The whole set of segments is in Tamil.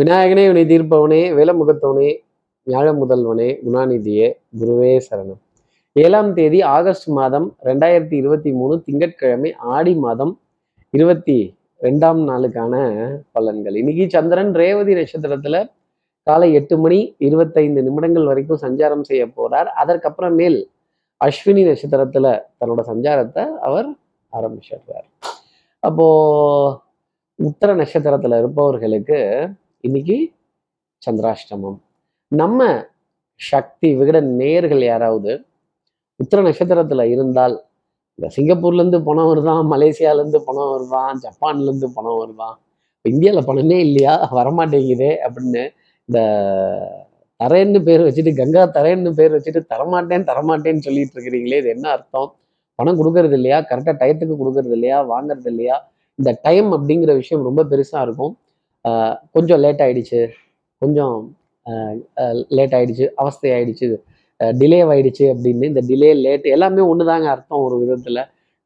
விநாயகனே வினை தீர்ப்பவனே வேலமுகத்தவனே ஞாழ முதல்வனே குணாநிதியே குருவே சரணம். 7ஆம் தேதி ஆகஸ்ட் மாதம் 2023 திங்கட்கிழமை ஆடி மாதம் 22ஆம் நாளுக்கான பலன்கள். இன்னைக்கு சந்திரன் ரேவதி நட்சத்திரத்துல காலை 8:25 வரைக்கும் சஞ்சாரம் செய்ய போறார். அதற்கப்புறமேல் அஸ்வினி நட்சத்திரத்துல தன்னோட சஞ்சாரத்தை அவர் ஆரம்பிச்சிடுறார். அப்போ உத்தர நட்சத்திரத்துல இருப்பவர்களுக்கு இன்னைக்கு சந்திராஷ்டமம். நம்ம சக்தி விகட நேயர்கள் யாராவது உத்திர நட்சத்திரத்துல இருந்தால், இந்த சிங்கப்பூர்லேருந்து பணம் வருதான், மலேசியாவிலேருந்து பணம் வருதான், ஜப்பான்லேருந்து பணம் வருதான், இந்தியாவில் பணமே இல்லையா வரமாட்டேங்குதே அப்படின்னு இந்த தரேன்னு பேர் வச்சுட்டு, கங்கா தரேன்னு பேர் வச்சுட்டு தரமாட்டேன்னு சொல்லிட்டு இருக்கிறீங்களே, இது என்ன அர்த்தம்? பணம் கொடுக்கறது இல்லையா, கரெக்டாக டயத்துக்கு கொடுக்கறது இல்லையா, வாங்கறது இல்லையா? இந்த டைம் அப்படிங்கிற விஷயம் ரொம்ப பெருசாக இருக்கும். கொஞ்சம் லேட் ஆயிடுச்சு, அவஸ்தை ஆயிடுச்சு, டிலேவாயிடுச்சு அப்படின்னு இந்த டிலே லேட் எல்லாமே ஒன்று தாங்க அர்த்தம். ஒரு விதத்தில்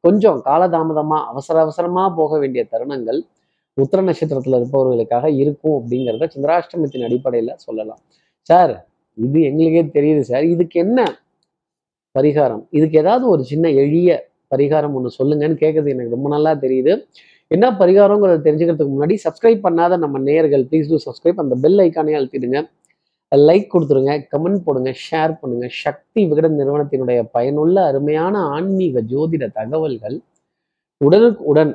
கொஞ்சம் காலதாமதமாக அவசரமாக போக வேண்டிய தருணங்கள் உத்திர நட்சத்திரத்தில் இருப்பவர்களுக்காக இருக்கும் அப்படிங்கிறத சந்திராஷ்டமத்தின் அடிப்படையில் சொல்லலாம். சார், இது எங்களுக்கே தெரியுது சார், இதுக்கு என்ன பரிகாரம், இதுக்கு ஏதாவது ஒரு சின்ன எளிய பரிகாரம் ஒன்று சொல்லுங்கன்னு கேட்குறது எனக்கு ரொம்ப நல்லா தெரியுது. என்ன பரிகாரங்கிறத தெரிஞ்சுக்கிறதுக்கு முன்னாடி சப்ஸ்கிரைப் பண்ணாத நம்ம நேயர்கள் ப்ளீஸ் டூ சப்ஸ்கிரைப், அந்த பெல் ஐக்கானே அழுத்திடுங்க, லைக் கொடுத்துருங்க, கமெண்ட் போடுங்க, ஷேர் பண்ணுங்க. சக்தி விகடன் நிறுவனத்தினுடைய பயனுள்ள அருமையான ஆன்மீக ஜோதிட தகவல்கள் உடனுக்குடன்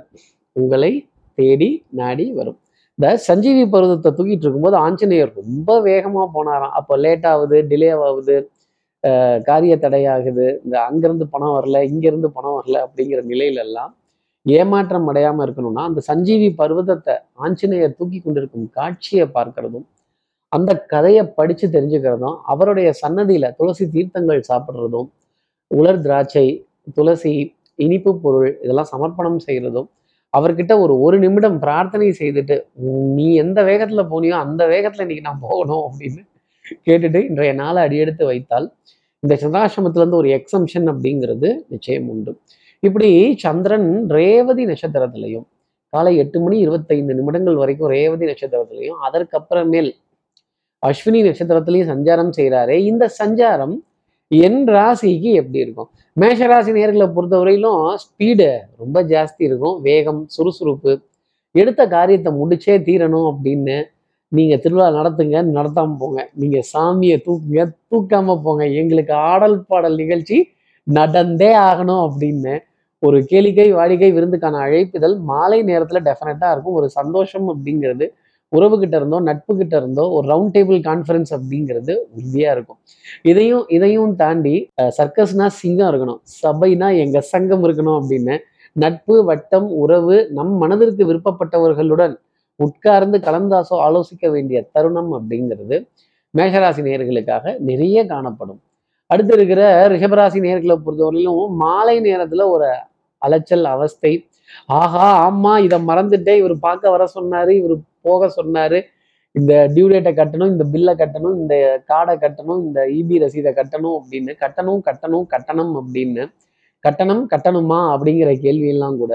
உங்களை தேடி நாடி வரும். இந்த சஞ்சீவி பருவத்தை தூக்கிட்டு இருக்கும்போது ஆஞ்சநேயர் ரொம்ப வேகமாக போனாராம். அப்போ லேட் ஆகுது, டிலே ஆகுது, காரிய தடையாகுது, இந்த அங்கேருந்து பணம் வரல, இங்கேருந்து பணம் வரல அப்படிங்கிற நிலையிலெல்லாம் ஏமாற்றம் அடையாமல் இருக்கணும்னா அந்த சஞ்சீவி பருவதத்தை ஆஞ்சநேயர் தூக்கி கொண்டிருக்கும் காட்சியை பார்க்கறதும், அந்த கதையை படித்து தெரிஞ்சுக்கிறதும், அவருடைய சன்னதியில் துளசி தீர்த்தங்கள் சாப்பிட்றதும், உலர் திராட்சை, துளசி, இனிப்பு பொருள் இதெல்லாம் சமர்ப்பணம் செய்கிறதும், அவர்கிட்ட ஒரு நிமிடம் பிரார்த்தனை செய்துட்டு நீ எந்த வேகத்தில் போனியோ அந்த வேகத்தில் இன்னைக்கு நான் போகணும் அப்படின்னு கேட்டுட்டு இன்றைய நாளை அடியெடுத்து வைத்தால் இந்த சந்திராஷ்டமத்திலேருந்து ஒரு எக்ஸம்ஷன் அப்படிங்கிறது நிச்சயம் உண்டு. இப்படி சந்திரன் ரேவதி நட்சத்திரத்திலையும் காலை 8:25 வரைக்கும் ரேவதி நட்சத்திரத்திலையும் அதற்கப்புறமேல் அஸ்வினி நட்சத்திரத்திலையும் சஞ்சாரம் செய்கிறாரே, இந்த சஞ்சாரம் என் ராசிக்கு எப்படி இருக்கும்? மேஷராசி நேர்களை பொறுத்தவரையிலும் ஸ்பீடு ரொம்ப ஜாஸ்தி இருக்கும், வேகம், சுறுசுறுப்பு, எடுத்த காரியத்தை முடிச்சே தீரணும் அப்படின்னு. நீங்கள் திருவிழா நடத்துங்க, நடத்தாமல் போங்க, நீங்கள் சாமியை தூக்குங்க, தூக்காமல் போங்க, எங்களுக்கு ஆடல் பாடல் நிகழ்ச்சி நடந்தே ஆகணும் அப்படின்னு ஒரு கேளிக்கை வாடிக்கை விருந்துக்கான அழைப்புதல் மாலை நேரத்தில் டெஃபினட்டாக இருக்கும். ஒரு சந்தோஷம் அப்படிங்கிறது உறவுகிட்ட இருந்தோ நட்புகிட்ட இருந்தோ ஒரு ரவுண்ட் டேபிள் கான்ஃபரன்ஸ் அப்படிங்கிறது உறுதியாக இருக்கும். இதையும் தாண்டி சர்க்கஸ்னா சிங்கம் இருக்கணும், சபைனா எங்கள் சங்கம் இருக்கணும் அப்படின்னு நட்பு வட்டம் உறவு நம் மனதிற்கு விருப்பப்பட்டவர்களுடன் உட்கார்ந்து கலந்தாசோ ஆலோசிக்க வேண்டிய தருணம் அப்படிங்கிறது மேஷராசி நேயர்களுக்காக நிறைய காணப்படும். அடுத்து இருக்கிற ரிஷபராசி நேயர்களை பொறுத்தவரையிலும் மாலை நேரத்தில் ஒரு அலைச்சல் அவஸ்தை, ஆஹா ஆமா இதை மறந்துட்டே, இவர் பார்க்க வர சொன்னாரு, இவர் போக சொன்னாரு, இந்த டியூ டேட்டை கட்டணும், இந்த பில்லை கட்டணும், இந்த கார்டை கட்டணும், இந்த இபி ரசீதை கட்டணும் அப்படின்னு கட்டணும் அப்படின்னு கட்டணுமா அப்படிங்கிற கேள்வியெல்லாம் கூட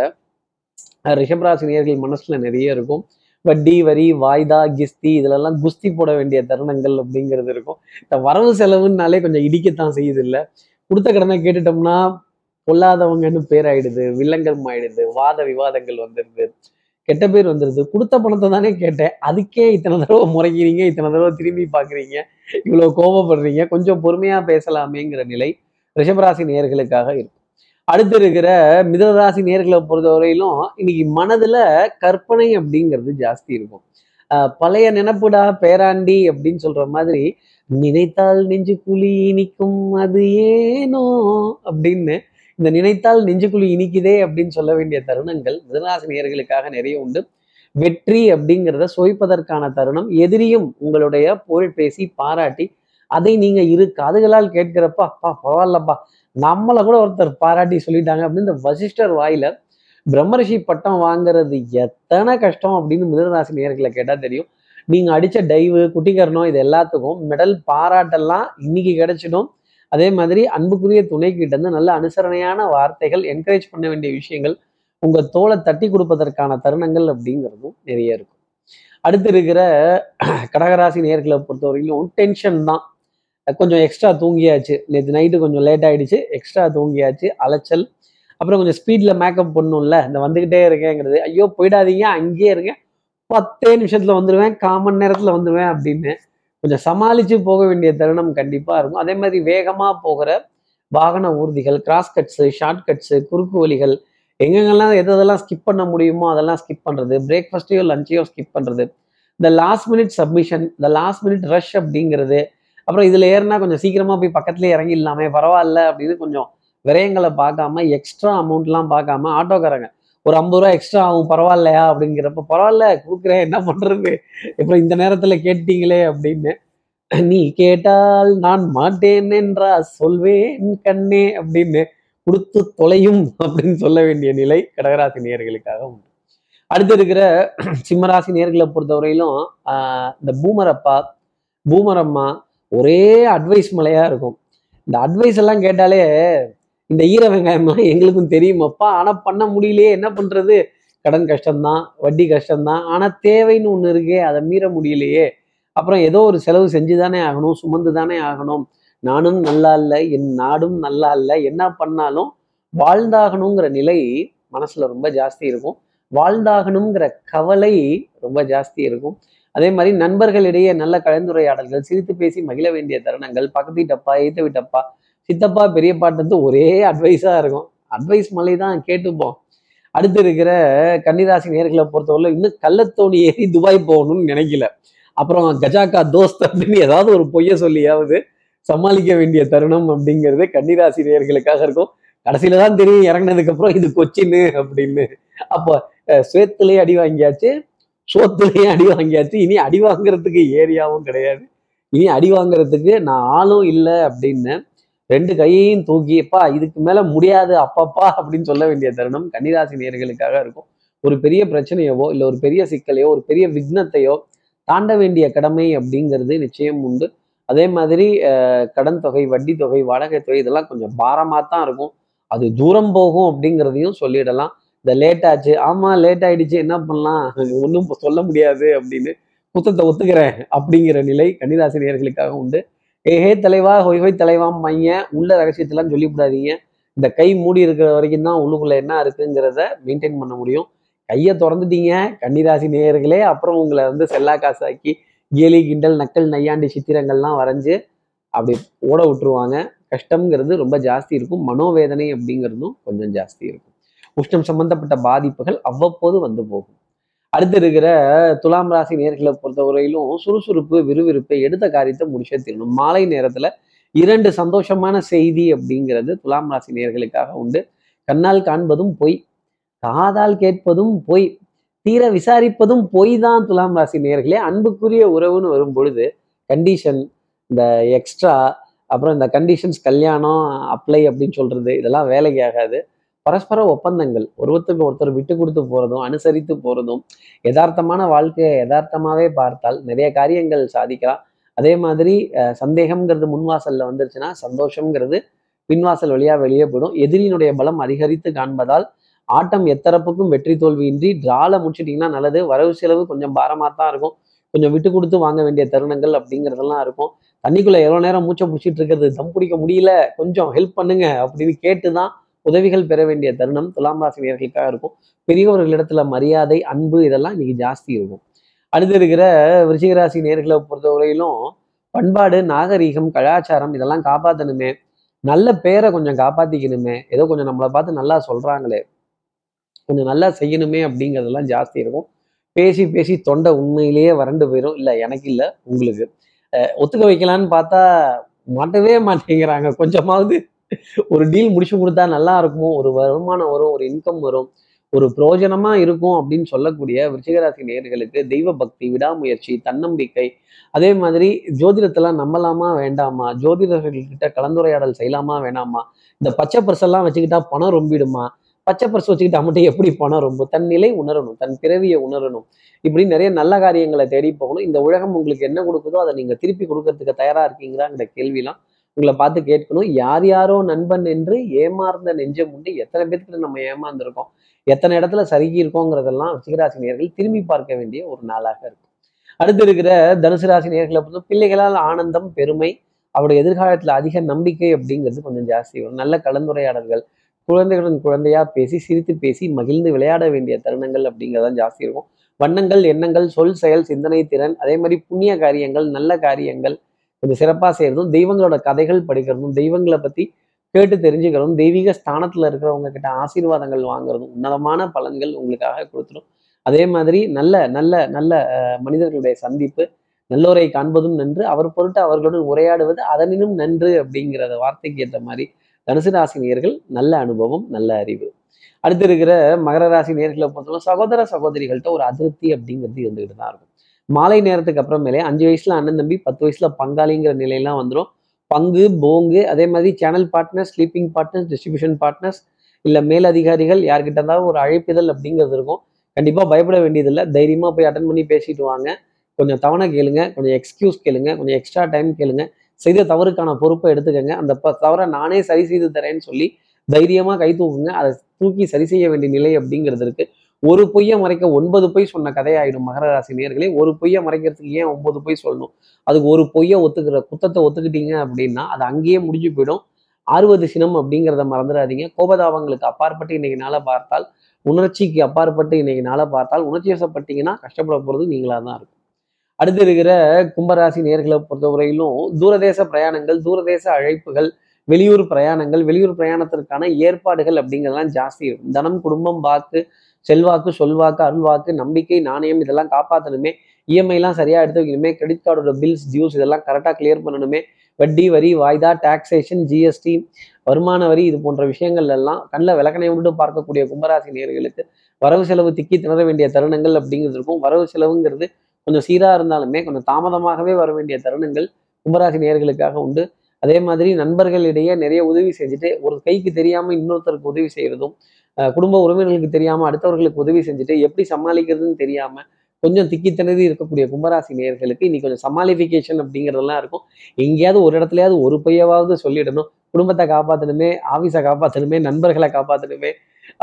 ரிஷபராசி நேயர்கள் மனசுல நிறைய இருக்கும். வட்டி, வரி, வாய்தா, கிஸ்தி இதுலெல்லாம் குஸ்தி போட வேண்டிய தருணங்கள் அப்படிங்கிறது இருக்கும். இந்த வரவு செலவுன்னாலே கொஞ்சம் இடிக்கத்தான் செய்யுது. இல்லை கொடுத்த கடனை கேட்டுட்டோம்னா பொல்லாதவங்கன்னு பேர் ஆயிடுது, வில்லங்கம் ஆயிடுது, வாத விவாதங்கள் வந்துடுது, கெட்ட பேர் வந்துடுது. கொடுத்த பணத்தை தானே கேட்டேன், அதுக்கே இத்தனை தடவை முறைக்கிறீங்க, இத்தனை தடவை திரும்பி பார்க்குறீங்க, இவ்வளோ கோபப்படுறீங்க, கொஞ்சம் பொறுமையாக பேசலாமேங்கிற நிலை ரிஷபராசி நேயர்களுக்காக இருக்கும். அடுத்து இருக்கிற மிதுனராசி நேயர்களை பொறுத்தவரையிலும் இன்னைக்கு மனதில் கற்பனை அப்படிங்கிறது ஜாஸ்தி இருக்கும். பழைய நினைப்புடா பேராண்டி அப்படின்னு சொல்கிற மாதிரி நினைத்தால் நெஞ்சு குழி இனிக்கும் அது ஏனோ அப்படின்னு இந்த நினைத்தால் நெஞ்சுக்குழி இனிக்குதே அப்படின்னு சொல்ல வேண்டிய தருணங்கள் மிதுனராசி நேயர்களுக்காக நிறைய உண்டு. வெற்றி அப்படிங்கிறத சுவைப்பதற்கான தருணம், எதிரியும் உங்களுடைய புகழ் பேசி பாராட்டி அதை நீங்க இரு காதுகளால் கேட்கிறப்ப அப்பா பரவாயில்லப்பா நம்மளை கூட ஒருத்தர் பாராட்டி சொல்லிட்டாங்க அப்படின்னு இந்த வசிஷ்டர் வாயில பிரம்மரிஷி பட்டம் வாங்குறது எத்தனை கஷ்டம் அப்படின்னு மிதுனராசி நேயர்களை கேட்டா தெரியும். நீங்க அடிச்ச டைவு, குட்டிக்கரணம் இது எல்லாத்துக்கும் மெடல் பாராட்டெல்லாம் இன்னைக்கு கிடைச்சிடும். அதே மாதிரி அன்புக்குரிய துணைக்கிட்ட இருந்து நல்ல அனுசரணையான வார்த்தைகள், என்கரேஜ் பண்ண வேண்டிய விஷயங்கள், உங்கள் தோலை தட்டி கொடுப்பதற்கான தருணங்கள் அப்படிங்கிறதும் நிறைய இருக்கும். அடுத்து இருக்கிற கடகராசி நேர்களை பொறுத்தவரையிலும் டென்ஷன் தான். கொஞ்சம் எக்ஸ்ட்ரா தூங்கியாச்சு, நேற்று நைட்டு கொஞ்சம் லேட் ஆகிடுச்சு, எக்ஸ்ட்ரா தூங்கியாச்சு, அலைச்சல், அப்புறம் கொஞ்சம் ஸ்பீடில் மேக்கப் பண்ணணும்ல, இந்த வந்துக்கிட்டே இருக்கேங்கிறது, ஐயோ போயிடாதீங்க அங்கேயே இருங்க 10 நிமிஷத்தில் வந்துடுவேன், காமன் நேரத்தில் வந்துடுவேன் அப்படின்னு கொஞ்சம் சமாளித்து போக வேண்டிய தருணம் கண்டிப்பாக இருக்கும். அதே மாதிரி வேகமாக போகிற வாகன ஊர்திகள், கிராஸ் கட்ஸு, ஷார்ட் கட்ஸு, குறுக்கு வழிகள், எங்கெங்கெல்லாம் எதெல்லாம் ஸ்கிப் பண்ண முடியுமோ அதெல்லாம் ஸ்கிப் பண்ணுறது, பிரேக்ஃபாஸ்ட்டையோ லஞ்சையோ ஸ்கிப் பண்ணுறது, இந்த லாஸ்ட் மினிட் சப்மிஷன், இந்த லாஸ்ட் மினிட் ரஷ் அப்படிங்கிறது, அப்புறம் இதில் ஏறினா கொஞ்சம் சீக்கிரமாக போய் பக்கத்துலேயே இறங்கிடலாமே பரவாயில்ல அப்படின்னு கொஞ்சம் விரயங்களை பார்க்காம, எக்ஸ்ட்ரா அமௌண்ட்லாம் பார்க்காம, ஆட்டோக்காரங்க ஒரு 50 ரூபா எக்ஸ்ட்ரா ஆகும் பரவாயில்லையா அப்படிங்கிறப்ப பரவாயில்ல கொடுக்குறேன் என்ன பண்ணுறது இப்போ இந்த நேரத்தில் கேட்டீங்களே அப்படின்னு, நீ கேட்டால் நான் மாட்டேன் என்றா சொல்வேன் கண்ணே அப்படின்னு கொடுத்து தொலையும் அப்படின்னு சொல்ல வேண்டிய நிலை கடகராசி நேயர்களுக்காக உண்டு. அடுத்து இருக்கிற சிம்மராசி நேயர்களை பொறுத்தவரையிலும் இந்த பூமரப்பா பூமரம்மா ஒரே அட்வைஸ் மலையா இருக்கும். இந்த அட்வைஸ் எல்லாம் கேட்டாலே இந்த ஈர வெங்காயம்லாம் எங்களுக்கும் தெரியுமாப்பா, ஆனால் பண்ண முடியலையே என்ன பண்ணுறது, கடன் கஷ்டம்தான், வட்டி கஷ்டம்தான், ஆனால் தேவைன்னு ஒன்று இருக்கே அதை மீற முடியலையே, அப்புறம் ஏதோ ஒரு செலவு செஞ்சு தானே ஆகணும், சுமந்து தானே ஆகணும், நானும் நல்லா இல்லை, என் நாடும் நல்லா இல்லை, என்ன பண்ணாலும் வாழ்ந்தாகணுங்கிற நிலை மனசில் ரொம்ப ஜாஸ்தி இருக்கும், வாழ்ந்தாகணுங்கிற கவலை ரொம்ப ஜாஸ்தி இருக்கும். அதே மாதிரி நண்பர்களிடையே நல்ல கலந்துரையாடல்கள், சிரித்து பேசி மகிழ வேண்டிய தருணங்கள், பக்கத்து வீட்டப்பா, எய்த்த வீட்டப்பா, சித்தப்பா, பெரியப்பாட்டது ஒரே அட்வைஸாக இருக்கும், அட்வைஸ் மலை தான் கேட்டுப்போம். அடுத்து இருக்கிற கன்னிராசி நேர்களை பொறுத்தவரை இன்னும் கள்ளத்தோணி ஏறி துபாய் போகணும்னு நினைக்கல, அப்புறம் கஜாக்கா தோஸ்த் அப்படின்னு ஏதாவது ஒரு பொய்யை சொல்லியாவது சமாளிக்க வேண்டிய தருணம் அப்படிங்கிறது கன்னிராசி நேர்களுக்காக இருக்கும். கடைசியில தான் தெரியும் இறங்கினதுக்கு அப்புறம் இது கொச்சின்னு அப்படின்னு, அப்போ சேத்துலேயே அடி வாங்கியாச்சு, சோத்துலேயே அடி வாங்கியாச்சு, இனி அடி வாங்குறதுக்கு ஏரியாவும் கிடையாது, இனி அடி வாங்குறதுக்கு நான் ஆளும் இல்லை அப்படின்னு 2 கையையும் தூக்கிப்பா இதுக்கு மேல முடியாது அப்பப்பா அப்படின்னு சொல்ல வேண்டிய தருணம் கன்னிராசி நேர்களுக்காக இருக்கும். ஒரு பெரிய பிரச்சனையவோ இல்லை ஒரு பெரிய சிக்கலையோ ஒரு பெரிய விக்னத்தையோ தாண்ட வேண்டிய கடமை அப்படிங்கிறது நிச்சயம் உண்டு. அதே மாதிரி கடன் தொகை, வட்டி தொகை, வாடகை தொகை இதெல்லாம் கொஞ்சம் பாரமாக தான் இருக்கும், அது தூரம் போகும் அப்படிங்கிறதையும் சொல்லிடலாம். இந்த லேட் ஆச்சு, ஆமாம் லேட் ஆயிடுச்சு என்ன பண்ணலாம் ஒன்றும் சொல்ல முடியாது அப்படின்னு குத்தத்தை ஒத்துக்கிறேன் அப்படிங்கிற நிலை கன்னிராசி நேயர்களுக்காக உண்டு. ஏஹே தலைவா ஹொய் ஹொய் தலைவாம் மையன் உள்ள ரகசியத்தெல்லாம் சொல்லிவிடாதீங்க, இந்த கை மூடி இருக்கிற வரைக்கும் தான் உள்ளுக்குள்ளே என்ன இருக்குங்கிறத மெயின்டைன் பண்ண முடியும், கையை திறந்துட்டீங்க கன்னிராசி நேயர்களே அப்புறம் உங்களை செல்லா காசாக்கி கேலி கிண்டல் நக்கல் நையாண்டி சித்திரங்கள்லாம் வரைஞ்சி அப்படி ஓட விட்டுருவாங்க. கஷ்டங்கிறது ரொம்ப ஜாஸ்தி இருக்கும், மனோவேதனை அப்படிங்கிறதும் கொஞ்சம் ஜாஸ்தி இருக்கும், உஷ்ணம் சம்பந்தப்பட்ட பாதிப்புகள் அவ்வப்போது வந்து போகும். அடுத்து இருக்கிற துலாம் ராசி நேர்களை பொறுத்தவரையிலும் சுறுசுறுப்பு, விறுவிறுப்பை, எடுத்த காரியத்தை முடிச்சே தீரணும். மாலை நேரத்தில் 2 சந்தோஷமான செய்தி அப்படிங்கிறது துலாம் ராசி நேர்களுக்காக உண்டு. கண்ணால் காண்பதும் பொய், காதால் கேட்பதும் பொய், தீர விசாரிப்பதும் பொய் தான் துலாம் ராசி நேர்களே. அன்புக்குரிய உறவுன்னு வரும் பொழுது கண்டிஷன், இந்த எக்ஸ்ட்ரா, அப்புறம் இந்த கண்டிஷன்ஸ் கல்யாணம் அப்ளை அப்படின்னு சொல்றது இதெல்லாம் வேலைக்கு ஆகாது. பரஸ்பர ஒப்பந்தங்கள், ஒருத்தருக்கு ஒருத்தர் விட்டு கொடுத்து போகிறதும் அனுசரித்து போகிறதும், யதார்த்தமான வாழ்க்கையை யதார்த்தமாகவே பார்த்தால் நிறைய காரியங்கள் சாதிக்கலாம். அதே மாதிரி சந்தேகம்ங்கிறது முன்வாசலில் வந்துருச்சுன்னா சந்தோஷங்கிறது பின்வாசல் வழியாக வெளியே போயிடும். எதிரியினுடைய பலம் அதிகரித்து காண்பதால் ஆட்டம் எத்தரப்புக்கும் வெற்றி தோல்வியின்றி டிரால முடிச்சிட்டிங்கன்னா நல்லது. வரவு செலவு கொஞ்சம் பாரமாக தான் இருக்கும், கொஞ்சம் விட்டு கொடுத்து வாங்க வேண்டிய தருணங்கள் அப்படிங்கிறதெல்லாம் இருக்கும். தண்ணிக்குள்ளே எவ்வளோ நேரம் மூச்சை பிடிச்சிட்டு இருக்கிறது, தம் பிடிக்க முடியல, கொஞ்சம் ஹெல்ப் பண்ணுங்க அப்படின்னு கேட்டு தான் உதவிகள் பெற வேண்டிய தருணம் துலாம் ராசி நேயர்களுக்காக இருக்கும். பெரியவர்களிடத்துல மரியாதை, அன்பு இதெல்லாம் இன்னைக்கு ஜாஸ்தி இருக்கும். அடுத்து இருக்கிற விருச்சிக ராசி நேயர்களை பொறுத்தவரையிலும் பண்பாடு, நாகரீகம், கலாச்சாரம் இதெல்லாம் காப்பாற்றணுமே, நல்ல பேரை கொஞ்சம் காப்பாற்றிக்கணுமே, ஏதோ கொஞ்சம் நம்மளை பார்த்து நல்லா சொல்கிறாங்களே, கொஞ்சம் நல்லா செய்யணுமே அப்படிங்கிறதெல்லாம் ஜாஸ்தி இருக்கும். பேசி பேசி தொண்டை உண்மையிலேயே வறண்டு போயிடும். இல்லை எனக்கு இல்லை உங்களுக்கு, ஒத்துக்க வைக்கலான்னு பார்த்தா மாட்டவே மாட்டேங்கிறாங்க. கொஞ்சமாவது ஒரு டீல் முடிச்சு கொடுத்தா நல்லா இருக்குமோ, ஒரு வருமானம் வரும், ஒரு இன்கம் வரும், ஒரு பிரயோஜனமாக இருக்கும் அப்படின்னு சொல்லக்கூடிய விருச்சிகராசி நேயர்களுக்கு தெய்வ பக்தி, விடாமுயற்சி, தன்னம்பிக்கை, அதே மாதிரி ஜோதிடத்தெல்லாம் நம்பலாமா வேண்டாமா, ஜோதிடர்கள்கிட்ட கலந்துரையாடல் செய்யலாமா வேண்டாமா, இந்த பச்சை பரிசெல்லாம் வச்சுக்கிட்டா பணம் ரொம்பிடுமா, பச்சை பரிசு வச்சுக்கிட்டா மட்டும் எப்படி பணம் ரொம்ப, தன் நிலை உணரணும், தன் பிறவியை உணரணும், இப்படி நிறைய நல்ல காரியங்களை தேடி போகணும். இந்த உலகம் உங்களுக்கு என்ன கொடுக்குதோ அதை நீங்கள் திருப்பி கொடுக்கறதுக்கு தயாராக இருக்கீங்களாங்கிற கேள்வியெல்லாம் உங்களை பார்த்து கேட்கணும். யார் யாரோ நண்பன் என்று ஏமாறுந்த நெஞ்சம் உண்டு, எத்தனை பேர்த்துக்கு நம்ம ஏமாந்துருக்கோம், எத்தனை இடத்துல சருகி இருக்கோங்கிறதெல்லாம் விருச்சிகராசி நேயர்கள் திரும்பி பார்க்க வேண்டிய ஒரு நாளாக இருக்கும். அடுத்து இருக்கிற தனுசு ராசி நேயர்களை பொறுத்த பிள்ளைகளால் ஆனந்தம், பெருமை, அவருடைய எதிர்காலத்துல அதிக நம்பிக்கை அப்படிங்கிறது கொஞ்சம் ஜாஸ்தி வரும். நல்ல கலந்துரையாடல்கள், குழந்தைகளுடன் குழந்தையா பேசி சிரித்து பேசி மகிழ்ந்து விளையாட வேண்டிய தருணங்கள் அப்படிங்கிறதான் ஜாஸ்தி இருக்கும். வண்ணங்கள், எண்ணங்கள், சொல், செயல், சிந்தனை திறன், அதே மாதிரி புண்ணிய காரியங்கள், நல்ல காரியங்கள் கொஞ்சம் சிறப்பாக செய்யறதும், தெய்வங்களோட கதைகள் படிக்கிறதும், தெய்வங்களை பத்தி கேட்டு தெரிஞ்சுக்கிறதும், தெய்வீக ஸ்தானத்துல இருக்கிறவங்க கிட்ட ஆசீர்வாதங்கள் வாங்குறதும் உன்னதமான பலன்கள் உங்களுக்காக கொடுத்துரும். அதே மாதிரி நல்ல நல்ல நல்ல மனிதர்களுடைய சந்திப்பு, நல்லோரை காண்பதும் நன்று, அவர் பொருட்டு அவர்களுடன் உரையாடுவது அதனினும் நன்று அப்படிங்கிறத வார்த்தைக்கு ஏற்ற மாதிரி தனுசு ராசி நேயர்கள் நல்ல அனுபவம், நல்ல அறிவு. அடுத்து இருக்கிற மகர ராசி நேயர்களை பொறுத்தவரை சகோதர சகோதரிகள்கிட்ட ஒரு அதிருப்தி அப்படிங்கிறது இருந்துகிட்டு தான் இருக்கும். மாலை நேரத்துக்கு அப்புறமேலே 5 வயசுல அண்ணன் தம்பி, 10 வயசுல பங்காளிங்கிற நிலையெல்லாம் வந்துடும். பங்கு, போங்கு, அதே மாதிரி channel partners, sleeping partners, distribution partners, இல்லை மேல் அதிகாரிகள் யார்கிட்ட இருந்தாலும் ஒரு அழைப்பிதழ் அப்படிங்கிறது இருக்கும். கண்டிப்பாக பயப்பட வேண்டியதில்லை, தைரியமாக போய் அட்டன் பண்ணி பேசிட்டு வாங்க. கொஞ்சம் தவணை கேளுங்க, கொஞ்சம் எக்ஸ்கியூஸ் கேளுங்க, கொஞ்சம் எக்ஸ்ட்ரா டைம் கேளுங்க, செய்த தவறுக்கான பொறுப்பை எடுத்துக்கங்க, அந்த தவறை நானே சரி செய்து தரேன்னு சொல்லி தைரியமாக கை தூக்குங்க. அதை தூக்கி சரி செய்ய வேண்டிய நிலை அப்படிங்கிறது இருக்கு. ஒரு பொய்யை மறைக்க 9 பொய் சொன்ன கதையாயிடும் மகர ராசி நேயர்களே. ஒரு பொய்யை மறைக்கிறதுக்கு ஏன் 9 பொய் சொல்லணும்? அதுக்கு ஒரு பொய்யை குத்தத்தை ஒத்துக்கிட்டீங்க அப்படின்னா அது அங்கேயே முடிஞ்சு போயிடும். ஆர்வது சினம் அப்படிங்கிறத மறந்துடாதீங்க. கோபதாபங்களுக்கு அப்பாற்பட்டு இன்னைக்கு நாளை பார்த்தால், உணர்ச்சிக்கு அப்பாற்பட்டு இன்னைக்கு நாளை பார்த்தால், உணர்ச்சி வசப்பட்டீங்கன்னா கஷ்டப்பட போகிறது நீங்களாக தான் இருக்கும். அடுத்து இருக்கிற கும்பராசி நேயர்களை பொறுத்தவரையிலும் தூரதேச பிரயாணங்கள், தூரதேச அழைப்புகள், வெளியூர் பிரயாணங்கள், வெளியூர் பிரயாணத்திற்கான ஏற்பாடுகள் அப்படிங்கிறதெல்லாம் ஜாஸ்தி இருக்கும். தனம், குடும்பம், வாக்கு, செல்வாக்கு, சொல்வாக்கு, அருள்வாக்கு, நம்பிக்கை, நாணயம் இதெல்லாம் காப்பாற்றணுமே. இஎம்ஐலாம் சரியாக எடுத்து வைக்கணுமே. கிரெடிட் கார்டோட பில்ஸ், டியூஸ் இதெல்லாம் கரெக்டாக கிளியர் பண்ணணுமே. வட்டி, வரி, வாய்தா, டாக்ஸேஷன், ஜிஎஸ்டி, வருமான வரி இது போன்ற விஷயங்கள் எல்லாம் கண்ணில் விளக்கணை விட்டு பார்க்கக்கூடிய கும்பராசி நேயர்களுக்கு வரவு செலவு திக்கி திணற வேண்டிய தருணங்கள் அப்படிங்கிறது இருக்கும். வரவு செலவுங்கிறது கொஞ்சம் சீராக இருந்தாலுமே கொஞ்சம் தாமதமாகவே வர வேண்டிய தருணங்கள் கும்பராசி நேயர்களுக்காக உண்டு. அதே மாதிரி நண்பர்களிடையே நிறைய உதவி செஞ்சுட்டு ஒரு கைக்கு தெரியாமல் இன்னொருத்தருக்கு உதவி செய்கிறதும், குடும்ப உறவினர்களுக்கு தெரியாமல் அடுத்தவர்களுக்கு உதவி செஞ்சுட்டு எப்படி சமாளிக்கிறதுன்னு தெரியாமல் கொஞ்சம் திக்கித்தனதி இருக்கக்கூடிய கும்பராசி நேயர்களுக்கு இன்னைக்கு கொஞ்சம் சமாளிஃபிகேஷன் அப்படிங்கிறதெல்லாம் இருக்கும். எங்கேயாவது ஒரு இடத்துலையாவது ஒரு பொய்யாவது சொல்லிடணும். குடும்பத்தை காப்பாற்றணுமே, ஆஃபீஸை காப்பாற்றணுமே, நண்பர்களை காப்பாற்றணுமே,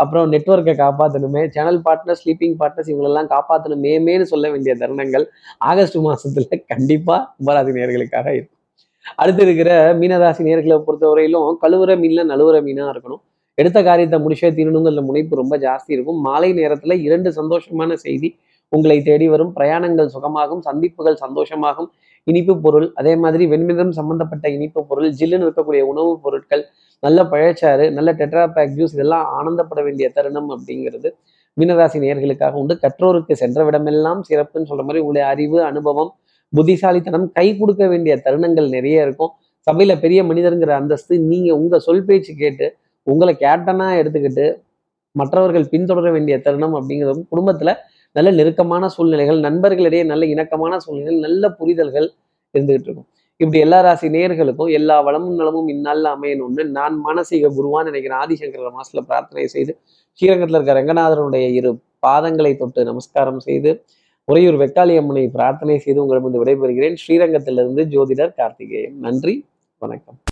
அப்புறம் நெட்வொர்க்கை காப்பாற்றணுமே, சேனல் பார்ட்னர், ஸ்லீப்பிங் பார்ட்னர்ஸ் இவங்களெல்லாம் காப்பாற்றணுமேன்னு சொல்ல வேண்டிய தருணங்கள் ஆகஸ்ட் மாதத்தில் கண்டிப்பாக கும்பராசி நேயர்களுக்காக இருக்கும். அடுத்து இருக்கிற மீனராசி நேயர்களை பொறுத்தவரையிலும் கழுவுற மீனில் நழுவுற மீனாக இருக்கணும். எடுத்த காரியத்தை முடிச்சே தீரணுங்கிற முனைப்பு ரொம்ப ஜாஸ்தி இருக்கும். மாலை நேரத்தில் 2 சந்தோஷமான செய்தி உங்களை தேடி வரும். பிரயாணங்கள் சுகமாகும், சந்திப்புகள் சந்தோஷமாகும். இனிப்பு பொருள், அதே மாதிரி வெண்மிதம் சம்பந்தப்பட்ட இனிப்பு பொருள், ஜில்லுன்னு இருக்கக்கூடிய உணவுப் பொருட்கள், நல்ல பழச்சாறு, நல்ல டெட்ரா பேக் ஜூஸ் இதெல்லாம் ஆனந்தப்பட வேண்டிய தருணம் அப்படிங்கிறது மீனராசி நேயர்களுக்காக உண்டு. கற்றோருக்கு சென்ற விடமெல்லாம் சிறப்புன்னு சொல்ற மாதிரி உங்களுடைய அறிவு, அனுபவம், புத்திசாலித்தனம் கை கொடுக்க வேண்டிய தருணங்கள் நிறைய இருக்கும். சபையில பெரிய மனிதருங்கிற அந்தஸ்து, நீங்க உங்க சொல் பேச்சு கேட்டு உங்களை கேப்டனா எடுத்துக்கிட்டு மற்றவர்கள் பின்தொடர வேண்டிய தருணம் அப்படிங்கிறதும், குடும்பத்துல நல்ல நெருக்கமான சூழ்நிலைகள், நண்பர்களிடையே நல்ல இணக்கமான சூழ்நிலைகள், நல்ல புரிதல்கள் இருந்துகிட்டு இருக்கும். இப்படி எல்லா ராசி நேயர்களுக்கும் எல்லா வளமும் நலமும் இந்நாளில் அமையணும்னு நான் மானசீக குருவான்னு நினைக்கிறேன் ஆதிசங்கர மாசத்துல பிரார்த்தனை செய்து, ஸ்ரீரங்கத்தில் இருக்கிற ரங்கநாதனுடைய 2 பாதங்களை தொட்டு நமஸ்காரம் செய்து, உறையூர் வெக்காளியம்மனை பிரார்த்தனை செய்து உங்களிடமிருந்து விடைபெறுகிறேன். ஸ்ரீரங்கத்திலிருந்து ஜோதிடர் கார்த்திகேயன். நன்றி, வணக்கம்.